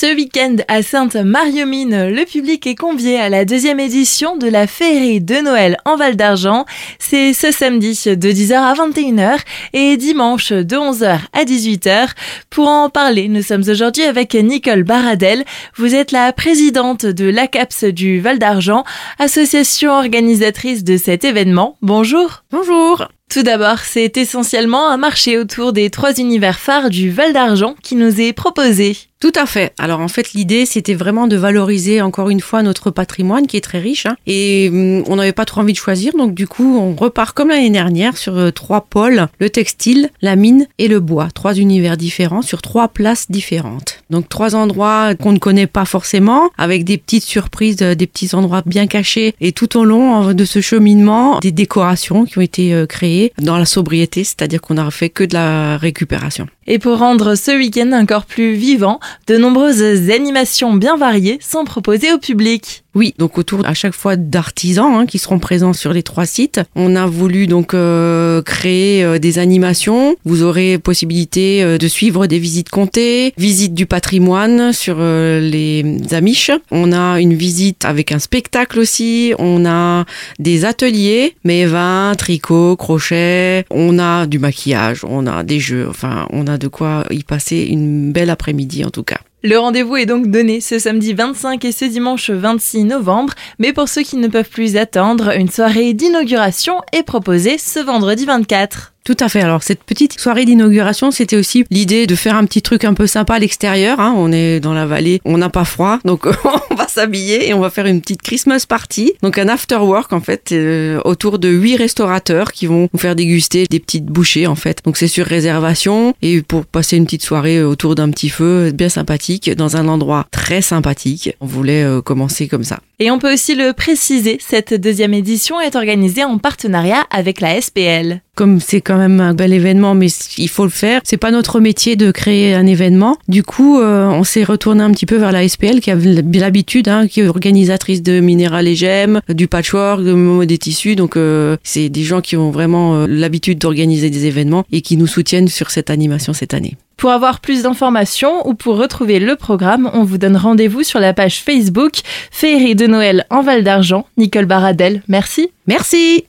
Ce week-end à Sainte-Marie-aux-Mines, le public est convié à la 2e édition de la Féerie de Noël en Val d'Argent. C'est ce samedi de 10h à 21h et dimanche de 11h à 18h. Pour en parler, nous sommes aujourd'hui avec Nicole Baradel. Vous êtes la présidente de l'ACAPS du Val d'Argent, association organisatrice de cet événement. Bonjour. Bonjour. Tout d'abord, c'est essentiellement un marché autour des 3 univers phares du Val d'Argent qui nous est proposé. Tout à fait. Alors en fait, l'idée, c'était vraiment de valoriser encore une fois notre patrimoine qui est très riche. Et on n'avait pas trop envie de choisir. Donc du coup, on repart comme l'année dernière sur 3 pôles, le textile, la mine et le bois. 3 univers différents sur 3 places différentes. Donc 3 endroits qu'on ne connaît pas forcément, avec des petites surprises, des petits endroits bien cachés. Et tout au long de ce cheminement, des décorations qui ont été créées dans la sobriété, c'est-à-dire qu'on n'a fait que de la récupération. Et pour rendre ce week-end encore plus vivant, de nombreuses animations bien variées sont proposées au public. Oui, donc autour à chaque fois d'artisans qui seront présents sur les 3 sites. On a voulu donc créer des animations. Vous aurez possibilité de suivre des visites comptées, visites du patrimoine sur les Amish. On a une visite avec un spectacle aussi. On a des ateliers, mais vins, tricot, crochet. On a du maquillage, on a des jeux. Enfin, on a de quoi y passer une belle après-midi en tout cas. Le rendez-vous est donc donné ce samedi 25 et ce dimanche 26 novembre. Mais pour ceux qui ne peuvent plus attendre, une soirée d'inauguration est proposée ce vendredi 24. Tout à fait. Alors cette petite soirée d'inauguration, c'était aussi l'idée de faire un petit truc un peu sympa à l'extérieur. On est dans la vallée, on n'a pas froid, donc on va s'habiller et on va faire une petite Christmas party. Donc un after work en fait, autour de 8 restaurateurs qui vont vous faire déguster des petites bouchées en fait. Donc c'est sur réservation et pour passer une petite soirée autour d'un petit feu bien sympathique dans un endroit très sympathique. On voulait commencer comme ça. Et on peut aussi le préciser, cette 2e édition est organisée en partenariat avec la SPL. Comme c'est quand même un bel événement, mais il faut le faire. C'est pas notre métier de créer un événement. Du coup, on s'est retourné un petit peu vers la SPL qui a l'habitude, qui est organisatrice de minérales et gemmes, du patchwork, des tissus. Donc, c'est des gens qui ont vraiment l'habitude d'organiser des événements et qui nous soutiennent sur cette animation cette année. Pour avoir plus d'informations ou pour retrouver le programme, on vous donne rendez-vous sur la page Facebook Féerie de Noël en Val d'Argent. Nicole Baradel, merci. Merci.